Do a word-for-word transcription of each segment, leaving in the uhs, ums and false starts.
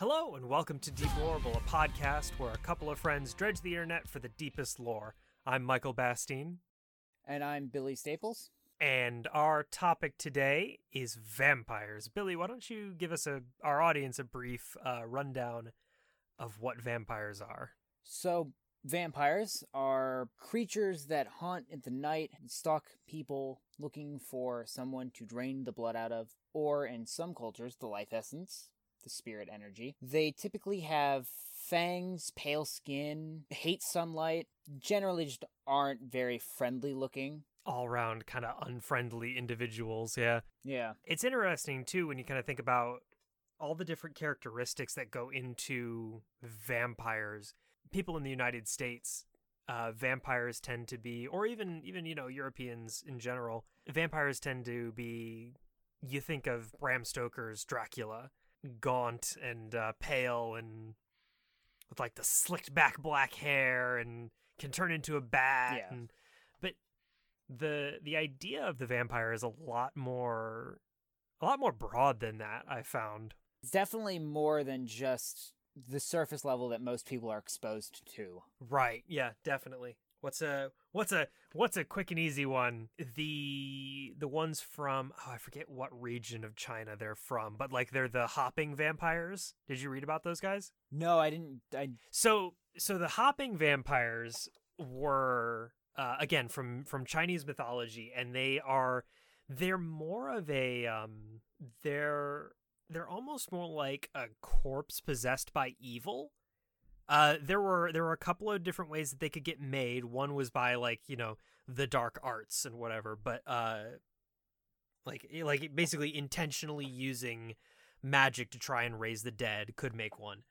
Hello and welcome to Deep Lorable, a podcast where a couple of friends dredge the internet for the deepest lore. I'm Michael Bastine. And I'm Billy Staples. And our topic today is vampires. Billy, why don't you give us a our audience a brief uh, rundown of what vampires are? So vampires are creatures that haunt in the night and stalk people looking for someone to drain the blood out of, or in some cultures, the life essence, the spirit energy. They typically have fangs, pale skin, hate sunlight, generally just aren't very friendly looking. All-round kind of unfriendly individuals, yeah. Yeah. It's interesting, too, when you kind of think about all the different characteristics that go into vampires. People in the United States, uh, vampires tend to be, or even, even, you know, Europeans in general, vampires tend to be, you think of Bram Stoker's Dracula, gaunt and uh, pale and with like the slicked back black hair and can turn into a bat. Yeah. And, but the the idea of the vampire is a lot more a lot more broad than that, I found. It's definitely more than just the surface level that most people are exposed to. Right. Yeah, definitely. What's a what's a what's a quick and easy one? The the ones from oh I forget what region of China they're from, but like they're the hopping vampires. Did you read about those guys? No, I didn't. I... So so the hopping vampires were uh, again from from Chinese mythology, and they are they're more of a um they're they're almost more like a corpse possessed by evil. Uh, there were there were a couple of different ways that they could get made. One was by like you know the dark arts and whatever, but uh, like like basically intentionally using magic to try and raise the dead could make one.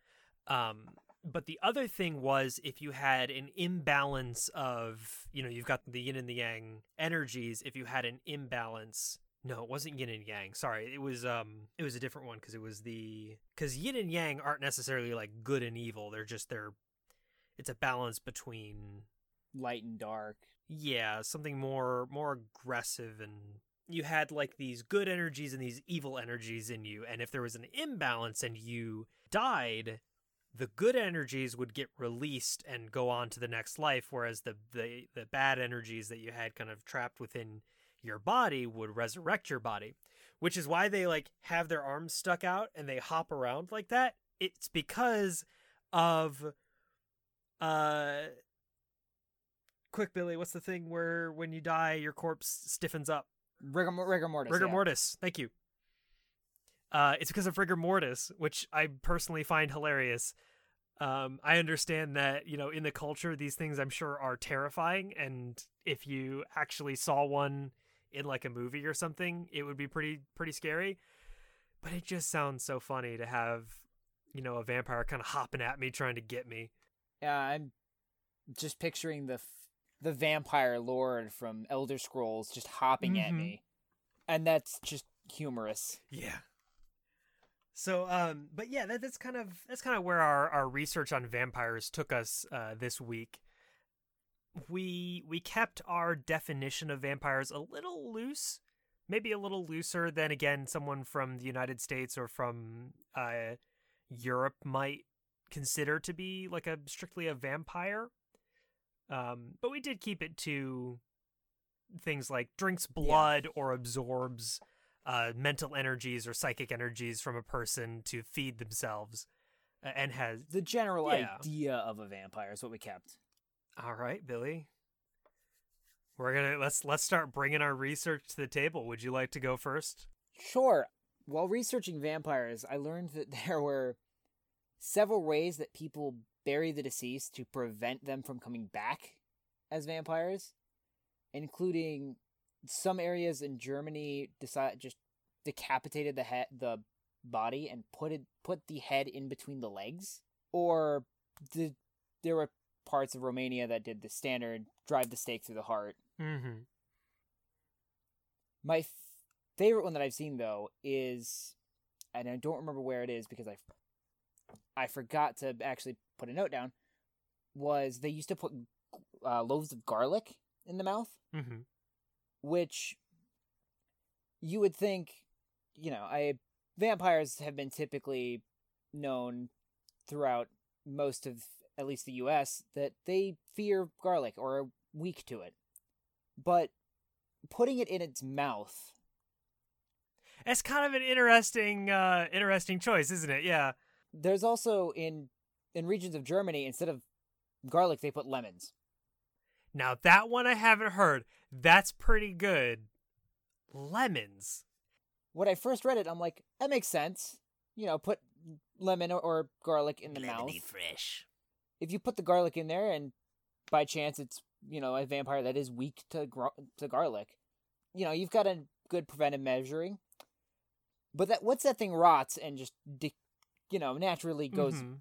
Um, but the other thing was if you had an imbalance of you know you've got the yin and the yang energies. If you had an imbalance, no, it wasn't yin and yang. Sorry, it was um, it was a different one because it was the. Because yin and yang aren't necessarily like good and evil. They're just they're it's a balance between light and dark. Yeah, something more more aggressive, and you had like these good energies and these evil energies in you. And if there was an imbalance and you died, the good energies would get released and go on to the next life, whereas the the, the bad energies that you had kind of trapped within your body would resurrect your body. Which is why they like have their arms stuck out and they hop around like that. It's because of uh quick Billy, what's the thing where when you die your corpse stiffens up? Rigor, rigor mortis. Rigor yeah. mortis. Thank you. Uh it's because of rigor mortis, which I personally find hilarious. Um I understand that, you know, in the culture these things I'm sure are terrifying, and if you actually saw one in like a movie or something, it would be pretty pretty scary. But it just sounds so funny to have, you know, a vampire kind of hopping at me trying to get me. Yeah, I'm just picturing the f- the vampire lord from Elder Scrolls just hopping mm-hmm. at me, and that's just humorous. Yeah. So, um, but yeah, that, that's kind of that's kind of where our our research on vampires took us uh, this week. We we kept our definition of vampires a little loose, maybe a little looser than, again, someone from the United States or from uh, Europe might consider to be like a strictly a vampire. Um, but we did keep it to things like drinks blood yeah. or absorbs uh, mental energies or psychic energies from a person to feed themselves, uh, and has the general yeah. idea of a vampire is what we kept. All right, Billy. We're gonna let's let's start bringing our research to the table. Would you like to go first? Sure. While researching vampires, I learned that there were several ways that people bury the deceased to prevent them from coming back as vampires, including some areas in Germany decided just decapitated the head, the body, and put it put the head in between the legs, or the, there were parts of Romania that did the standard drive the stake through the heart. Mm-hmm. My f- favorite one that I've seen, though, is, and I don't remember where it is because I, I forgot to actually put a note down, was they used to put uh, loaves of garlic in the mouth, mm-hmm. which you would think, you know, I vampires have been typically known throughout most of, at least the U S, that they fear garlic or are weak to it. But putting it in its mouth... It's kind of an interesting uh, interesting choice, isn't it? Yeah. There's also, in in regions of Germany, instead of garlic, they put lemons. Now, that one I haven't heard. That's pretty good. Lemons. When I first read it, I'm like, that makes sense. You know, put lemon or, or garlic in the mouth. Lemony fresh. If you put the garlic in there, and by chance it's, you know, a vampire that is weak to gro- to garlic, you know, you've got a good preventive measuring. But that once that thing rots and just, you know, naturally goes, mm-hmm.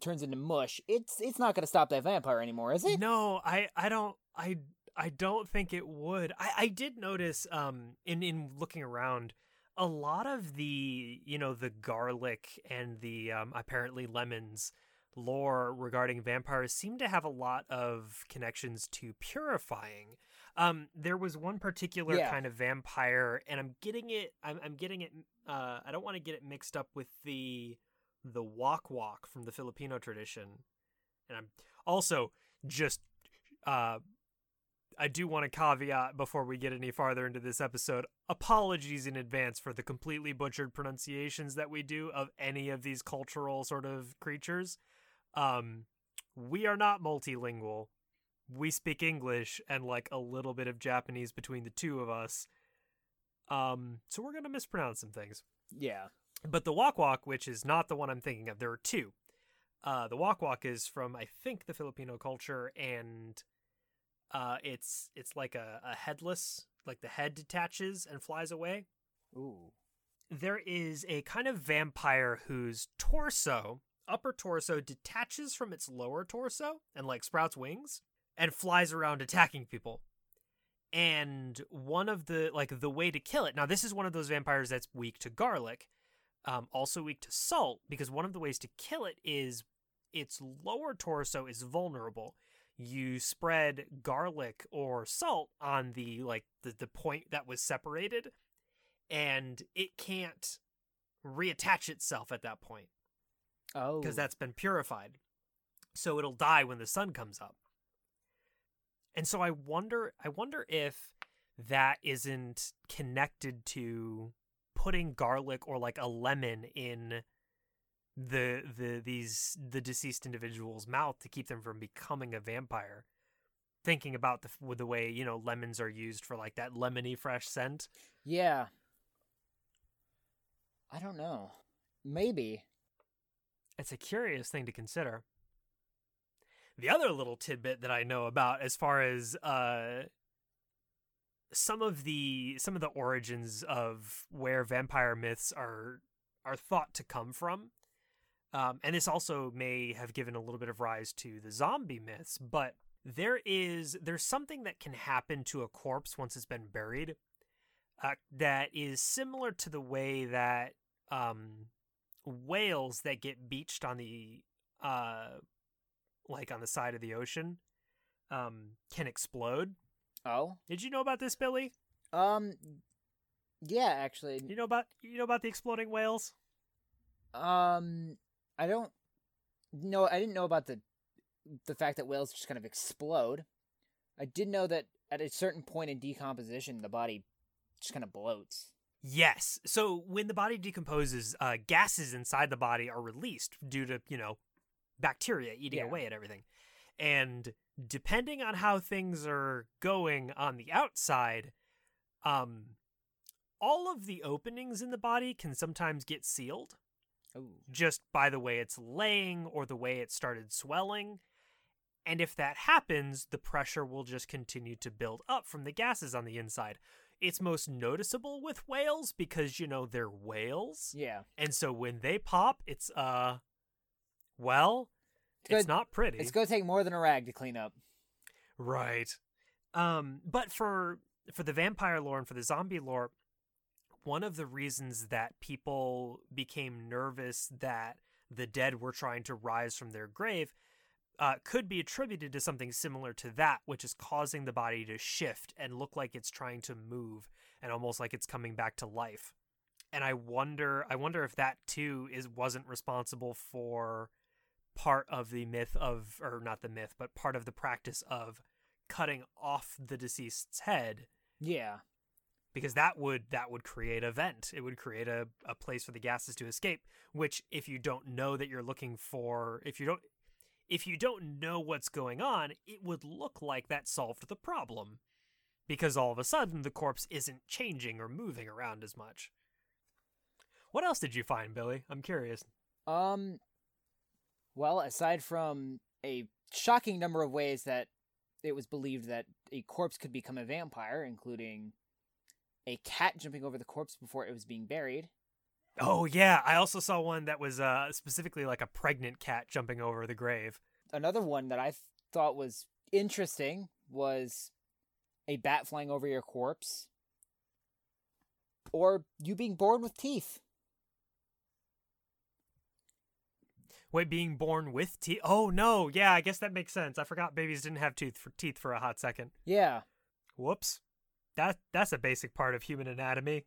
turns into mush, it's it's not going to stop that vampire anymore, is it? No, I, I don't I I don't think it would. I, I did notice um in, in looking around, a lot of the, you know, the garlic and the um, apparently lemons lore regarding vampires seem to have a lot of connections to purifying. Um, there was one particular yeah. kind of vampire, and I'm getting it. I'm, I'm getting it. Uh, I don't want to get it mixed up with the the wok wok from the Filipino tradition, and I'm also just. Uh, I do want to caveat before we get any farther into this episode. Apologies in advance for the completely butchered pronunciations that we do of any of these cultural sort of creatures. Um, we are not multilingual. We speak English and, like, a little bit of Japanese between the two of us. Um, so we're going to mispronounce some things. Yeah. But the wok wok, which is not the one I'm thinking of, there are two. Uh, the wok wok is from, I think, the Filipino culture, and uh, it's it's like a, a headless, like the head detaches and flies away. Ooh. There is a kind of vampire whose torso, upper torso, detaches from its lower torso and, like, sprouts wings. And flies around attacking people. And one of the, like, the way to kill it. Now, this is one of those vampires that's weak to garlic. Um, also weak to salt. Because one of the ways to kill it is its lower torso is vulnerable. You spread garlic or salt on the, like, the, the point that was separated. And it can't reattach itself at that point. Oh. Because that's been purified. So it'll die when the sun comes up. And so I wonder, I wonder if that isn't connected to putting garlic or, like, a lemon in the the these the deceased individual's mouth to keep them from becoming a vampire. Thinking about the the way, you know, lemons are used for, like, that lemony fresh scent. Yeah. I don't know. Maybe. It's a curious thing to consider. The other little tidbit that I know about, as far as uh, some of the some of the origins of where vampire myths are are thought to come from, um, and this also may have given a little bit of rise to the zombie myths. But there is there's something that can happen to a corpse once it's been buried, uh, that is similar to the way that um, whales that get beached on the uh, like on the side of the ocean, um, can explode. Oh, did you know about this, Billy? Um, yeah, actually, you know about you know about the exploding whales. Um, I don't know. I didn't know about the the fact that whales just kind of explode. I did know that at a certain point in decomposition, the body just kind of bloats. Yes. So when the body decomposes, uh, gases inside the body are released due to, you know, bacteria eating yeah. away at everything. And depending on how things are going on the outside, um, all of the openings in the body can sometimes get sealed. Ooh. Just by the way it's laying or the way it started swelling. And if that happens, the pressure will just continue to build up from the gases on the inside. It's most noticeable with whales because, you know, they're whales. Yeah. And so when they pop, it's, uh, well, it's, it's gonna, not pretty. It's going to take more than a rag to clean up. Right. Um, but for for the vampire lore and for the zombie lore, one of the reasons that people became nervous that the dead were trying to rise from their grave uh, could be attributed to something similar to that, which is causing the body to shift and look like it's trying to move and almost like it's coming back to life. And I wonder, I wonder if that too is wasn't responsible for part of the myth of, or not the myth, but part of the practice of cutting off the deceased's head. Yeah, because that would that would create a vent. It would create a, a place for the gases to escape. Which, if you don't know that you're looking for, if you don't, if you don't know what's going on, it would look like that solved the problem, because all of a sudden the corpse isn't changing or moving around as much. What else did you find, Billy? I'm curious. Um, well, aside from a shocking number of ways that it was believed that a corpse could become a vampire, including a cat jumping over the corpse before it was being buried. Oh, yeah. I also saw one that was uh, specifically like a pregnant cat jumping over the grave. Another one that I th- thought was interesting was a bat flying over your corpse, or you being born with teeth. Wait, being born with teeth? Oh, no. Yeah, I guess that makes sense. I forgot babies didn't have tooth for teeth for a hot second. Yeah. Whoops. That That's a basic part of human anatomy.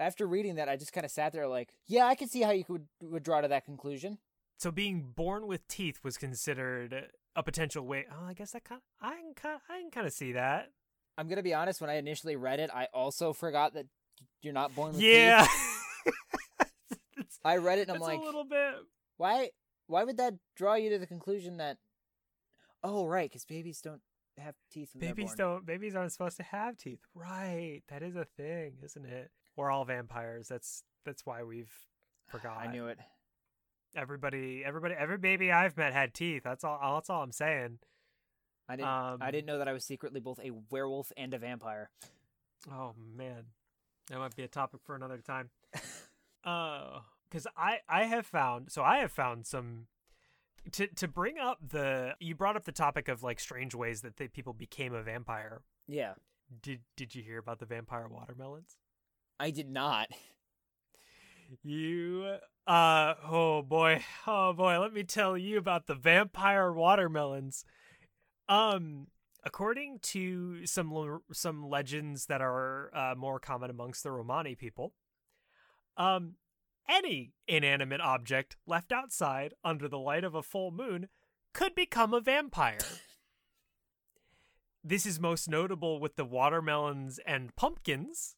After reading that, I just kind of sat there like, yeah, I can see how you could would draw to that conclusion. So being born with teeth was considered a potential way. Oh, I guess that kind of, I can kind of, I can kind of see that. I'm going to be honest. When I initially read it, I also forgot that you're not born with yeah. teeth. Yeah. I read it and I'm like, a little bit. Why? Why would that draw you to the conclusion that, oh, right, because babies don't have teeth when babies they're born. Don't, babies aren't supposed to have teeth. Right. That is a thing, isn't it? We're all vampires. That's that's why we've forgot. I knew it. Everybody, everybody, every baby I've met had teeth. That's all. That's all I'm saying. I didn't. Um, I didn't know that I was secretly both a werewolf and a vampire. Oh man, that might be a topic for another time. Oh. uh, Because I, I have found, so I have found some, to to bring up the, you brought up the topic of like strange ways that they, people became a vampire. Yeah. Did did you hear about the vampire watermelons? I did not. You, uh, oh boy, oh boy, let me tell you about the vampire watermelons. Um, according to some, some legends that are uh, more common amongst the Romani people, um, any inanimate object left outside under the light of a full moon could become a vampire. This is most notable with the watermelons and pumpkins.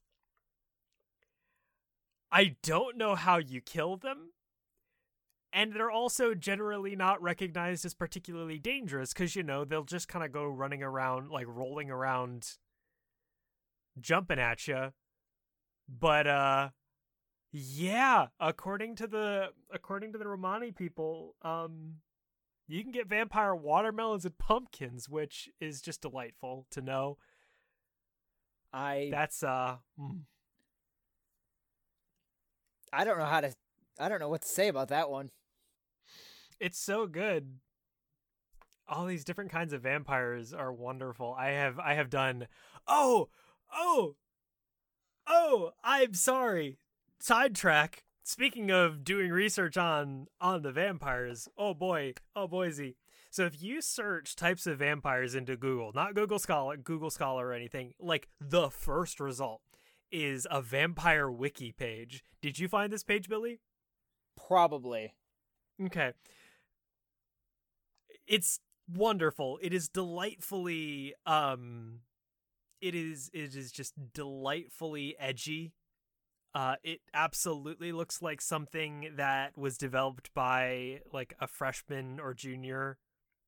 I don't know how you kill them. And they're also generally not recognized as particularly dangerous because, you know, they'll just kind of go running around, like rolling around, jumping at you. But, uh... yeah, according to the according to the Romani people, um, you can get vampire watermelons and pumpkins, which is just delightful to know. I that's uh, mm. I don't know how to I don't know what to say about that one. It's so good. All these different kinds of vampires are wonderful. I have I have done. Oh, oh, oh! I'm sorry. Sidetrack. Speaking of doing research on on the vampires, oh boy, oh boise. So if you search types of vampires into Google, not Google Scholar, Google Scholar or anything, like the first result is a vampire wiki page. Did you find this page, Billy? Probably. Okay. It's wonderful. It is delightfully um it is it is just delightfully edgy. Uh, it absolutely looks like something that was developed by like a freshman or junior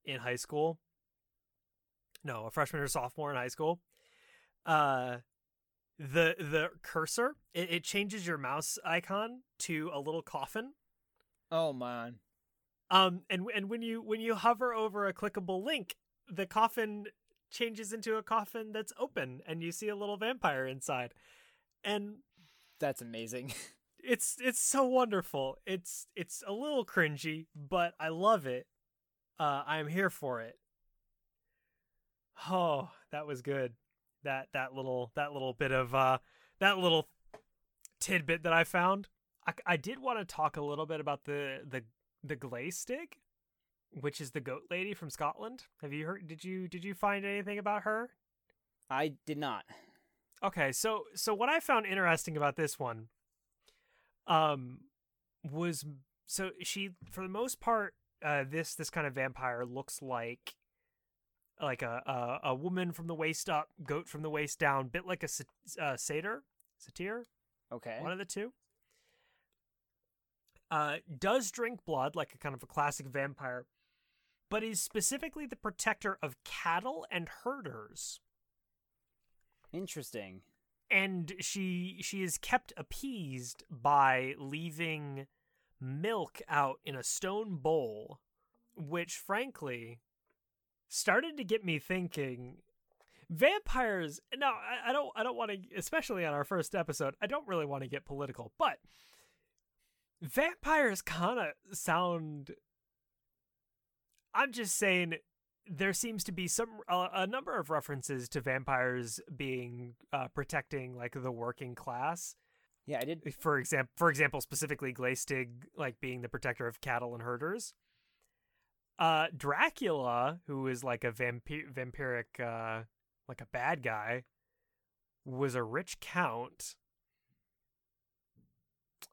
in high school. No, a freshman or sophomore in high school. Uh, the the cursor, it, it changes your mouse icon to a little coffin. Oh man. Um, and and when you when you hover over a clickable link, the coffin changes into a coffin that's open, and you see a little vampire inside, and. That's amazing. It's it's so wonderful. It's it's a little cringy, but I love it. Uh, I'm here for it. Oh, that was good. That that little that little bit of uh, that little tidbit that I found. I, I did want to talk a little bit about the the the Glastig, which is the goat lady from Scotland. Have you heard? Did you did you find anything about her? I did not. Okay, so so what I found interesting about this one um, was so she, for the most part, uh, this this kind of vampire looks like like a a, a woman from the waist up, goat from the waist down, bit like a uh, satyr, satyr. Okay, one of the two. Uh, does drink blood like a kind of a classic vampire, but is specifically the protector of cattle and herders. Interesting. And she she is kept appeased by leaving milk out in a stone bowl, which frankly started to get me thinking. Vampires. Now, I, I don't I don't want to, especially on our first episode, I don't really want to get political, but vampires kind of sound, I'm just saying, there seems to be some uh, a number of references to vampires being uh, protecting like the working class. Yeah, I did. For example, for example, specifically Glastig, like being the protector of cattle and herders. Uh, Dracula, who is like a vampir vampiric, uh, like a bad guy, was a rich count.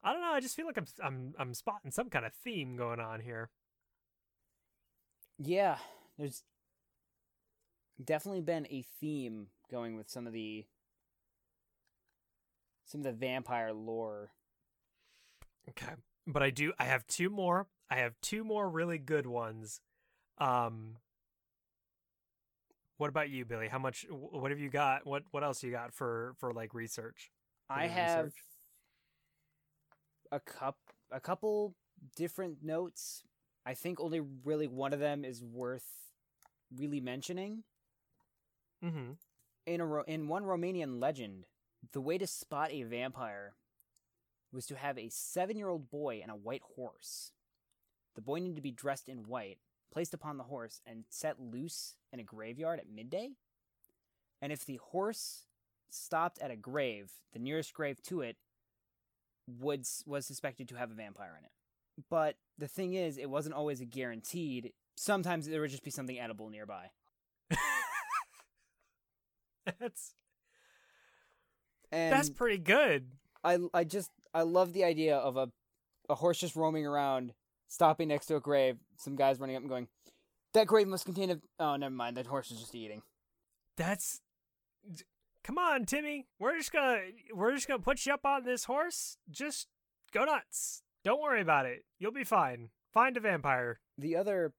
I don't know. I just feel like I'm I'm I'm spotting some kind of theme going on here. Yeah, there's definitely been a theme going with some of the some of the vampire lore. Okay, but I do I have two more. I have two more really good ones. Um, what about you, Billy? How much? What have you got? What What else you got for for like research? I have. Research? A cup, a couple different notes. I think only really one of them is worth really mentioning. Mm-hmm. In a in one Romanian legend, the way to spot a vampire was to have a seven-year-old boy and a white horse. The boy needed to be dressed in white, placed upon the horse, and set loose in a graveyard at midday. And if the horse stopped at a grave, the nearest grave to it would was suspected to have a vampire in it. But the thing is, it wasn't always a guaranteed. Sometimes there would just be something edible nearby. that's and that's pretty good. I, I just I love the idea of a a horse just roaming around, stopping next to a grave. Some guys running up and going, "That grave must contain a." Oh, never mind. That horse is just eating. That's. Come on, Timmy. We're just gonna we're just gonna put you up on this horse. Just go nuts. Don't worry about it. You'll be fine. Find a vampire. The other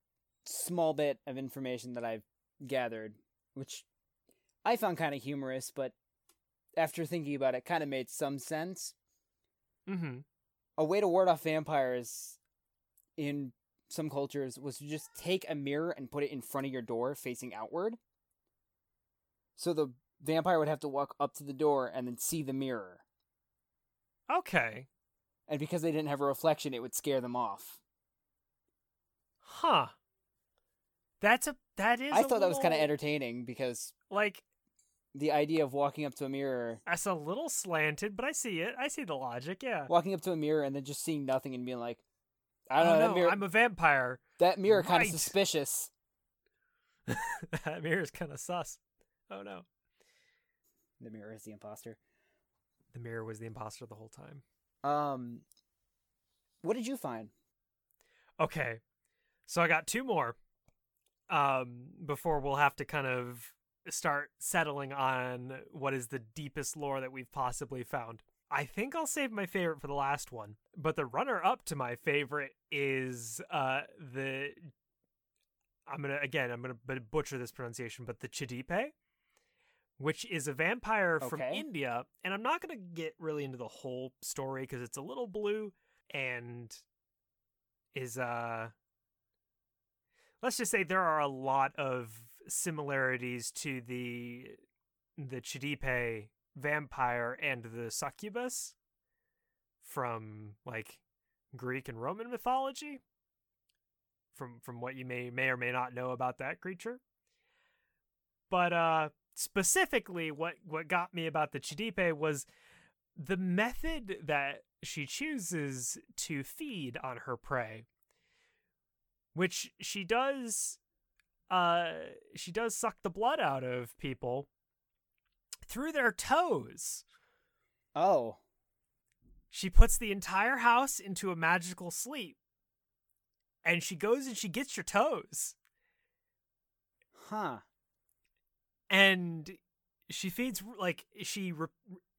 small bit of information that I've gathered, which I found kind of humorous, but after thinking about it, kind of made some sense. Mm-hmm. A way to ward off vampires in some cultures was to just take a mirror and put it in front of your door, facing outward. So the vampire would have to walk up to the door and then see the mirror. Okay. And because they didn't have a reflection, it would scare them off. Huh. That's a that is. I a thought little, that was kind of entertaining because, like, the idea of walking up to a mirror. That's a little slanted, but I see it. I see the logic. Yeah. Walking up to a mirror and then just seeing nothing and being like, I don't oh, know. No, mirror, I'm a vampire. That mirror right. Kind of suspicious. That mirror is kind of sus. Oh no. The mirror is the imposter. The mirror was the imposter the whole time. Um, what did you find? Okay, so I got two more. Um, before we'll have to kind of start settling on what is the deepest lore that we've possibly found. I think I'll save my favorite for the last one. But the runner-up to my favorite is uh the. I'm gonna again. I'm gonna butcher this pronunciation, but the Chidipe, which is a vampire okay. from India, and I'm not going to get really into the whole story because it's a little blue and is, uh, let's just say there are a lot of similarities to the the Chidipe vampire and the succubus from, like, Greek and Roman mythology, from from what you may, may or may not know about that creature. But, uh, specifically, what, what got me about the Chidipe was the method that she chooses to feed on her prey, which she does. Uh, she does suck the blood out of people through their toes. Oh, She puts the entire house into a magical sleep. And she goes and she gets your toes. Huh. And she feeds, like, she re-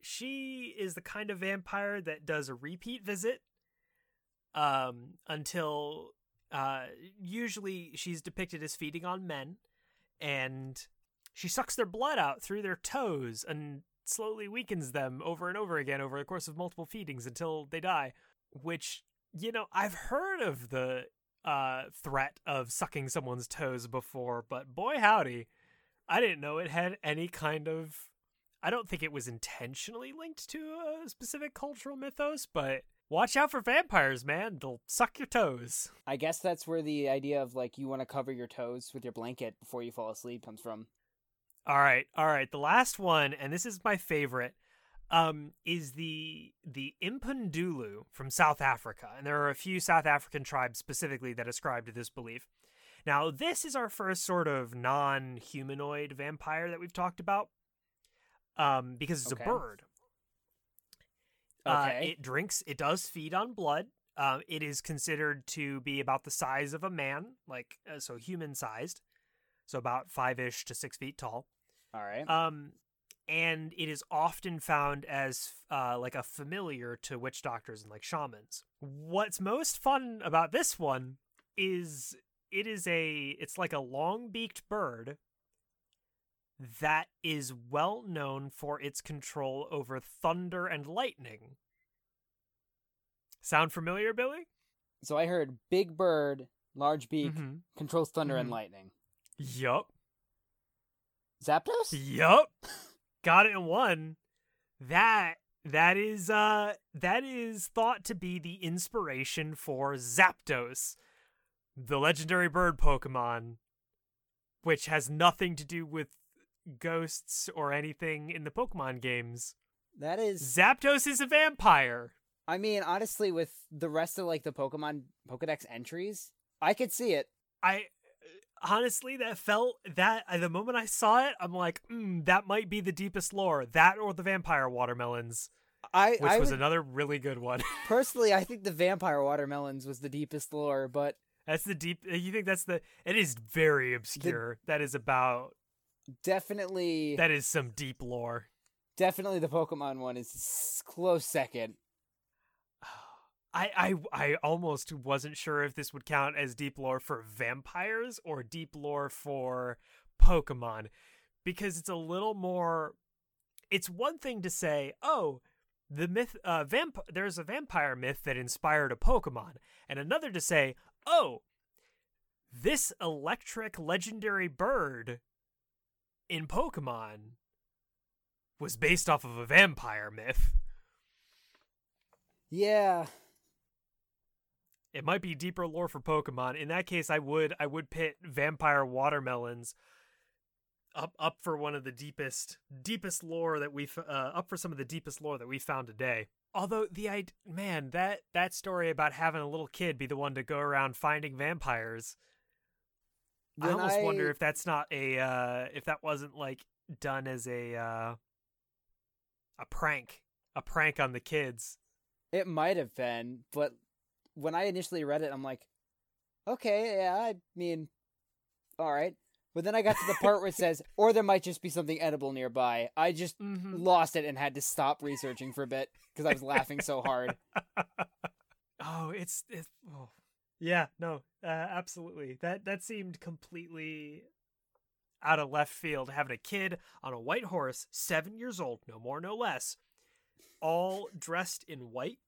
she is the kind of vampire that does a repeat visit. Um, until, uh, usually she's depicted as feeding on men. And she sucks their blood out through their toes and slowly weakens them over and over again over the course of multiple feedings until they die. Which, you know, I've heard of the uh, threat of sucking someone's toes before, but boy howdy, I didn't know it had any kind of... I don't think it was intentionally linked to a specific cultural mythos, but watch out for vampires, man. They'll suck your toes. I guess that's where the idea of, like, you want to cover your toes with your blanket before you fall asleep comes from. All right, all right. The last one, and this is my favorite, um, is the the Impundulu from South Africa. And there are a few South African tribes specifically that ascribe to this belief. Now, this is our first sort of non-humanoid vampire that we've talked about, um, because it's okay. a bird. Okay. Uh, it drinks, it does feed on blood. Uh, it is considered to be about the size of a man, like uh, so human-sized. So about five-ish to six feet tall. All right. Um, and it is often found as uh, like a familiar to witch doctors and like shamans. What's most fun about this one is it is a it's like a long-beaked bird that is well known for its control over thunder and lightning. Sound familiar, Billy? So I heard big bird, large beak, mm-hmm. controls thunder mm-hmm. and lightning. Yup. Zapdos? Yup. Got it in one. That that is uh that is thought to be the inspiration for Zapdos, the legendary bird Pokemon, which has nothing to do with ghosts or anything in the Pokemon games. That is Zapdos is a vampire. I mean, honestly, with the rest of like the Pokemon Pokédex entries, I could see it. I Honestly, that felt that the moment I saw it, I'm like, mm, that might be the deepest lore. That or the vampire watermelons, I, which I was would, another really good one. Personally, I think the vampire watermelons was the deepest lore, but that's the deep. You think that's the? It is very obscure. The, that is about definitely. That is some deep lore. Definitely, the Pokemon one is close second. I, I I almost wasn't sure if this would count as deep lore for vampires or deep lore for Pokemon, because it's a little more. It's one thing to say, "Oh, the myth, uh, vamp. There's a vampire myth that inspired a Pokemon," and another to say, "Oh, this electric legendary bird in Pokemon was based off of a vampire myth." Yeah. It might be deeper lore for Pokemon. In that case, I would I would pit vampire watermelons up up for one of the deepest deepest lore that we uh, up for some of the deepest lore that we found today. Although the I man that that story about having a little kid be the one to go around finding vampires, when I almost I... wonder if that's not a uh, if that wasn't like done as a uh, a prank a prank on the kids. It might have been, but when I initially read it, I'm like, okay, yeah, I mean, all right. But then I got to the part where it says, or there might just be something edible nearby. I just mm-hmm. lost it and had to stop researching for a bit because I was laughing so hard. Oh, it's... it's oh. Yeah, no, uh, absolutely. That, that seemed completely out of left field. Having a kid on a white horse, seven years old, no more, no less, all dressed in white.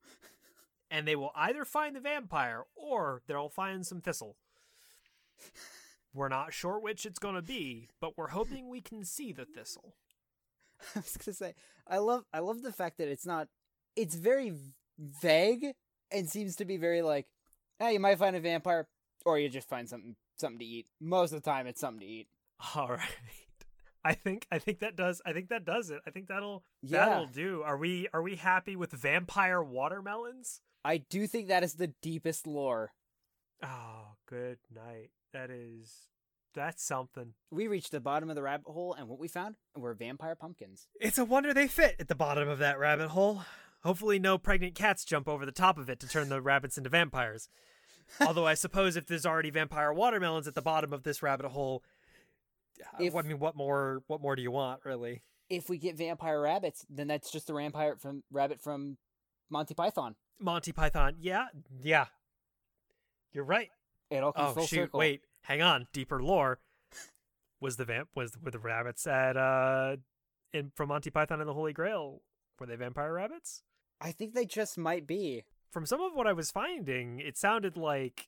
And they will either find the vampire or they'll find some thistle. We're not sure which it's going to be, but we're hoping we can see the thistle. I was going to say, I love I love the fact that it's not, it's very vague and seems to be very like, hey, oh, you might find a vampire or you just find something something to eat. Most of the time it's something to eat. All right. I think I think that does I think that does it. I think that'll yeah. that'll do. Are we are we happy with vampire watermelons? I do think that is the deepest lore. Oh, good night. That is, that's something. We reached the bottom of the rabbit hole, and what we found were vampire pumpkins. It's a wonder they fit at the bottom of that rabbit hole. Hopefully no pregnant cats jump over the top of it to turn the rabbits into vampires. Although I suppose if there's already vampire watermelons at the bottom of this rabbit hole, if, I mean, what more what more do you want, really? If we get vampire rabbits, then that's just the vampire from rabbit from Monty Python. Monty Python. Yeah. Yeah. You're right. It all comes oh, full shoot, circle. Wait, hang on. Deeper lore. Was the vamp was were the rabbits at uh in from Monty Python and the Holy Grail? Were they vampire rabbits? I think they just might be. From some of what I was finding, it sounded like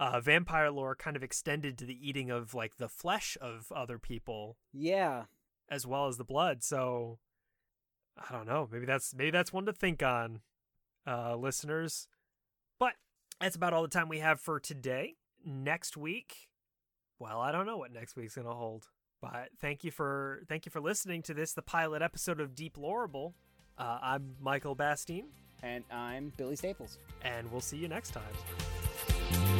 uh, vampire lore kind of extended to the eating of like the flesh of other people. Yeah. As well as the blood. So I don't know. Maybe that's maybe that's one to think on, uh, listeners. But that's about all the time we have for today. Next week, well, I don't know what next week's gonna hold. But thank you for thank you for listening to this, the pilot episode of Deep Loreable. Uh, I'm Michael Bastine. And I'm Billy Staples. And we'll see you next time.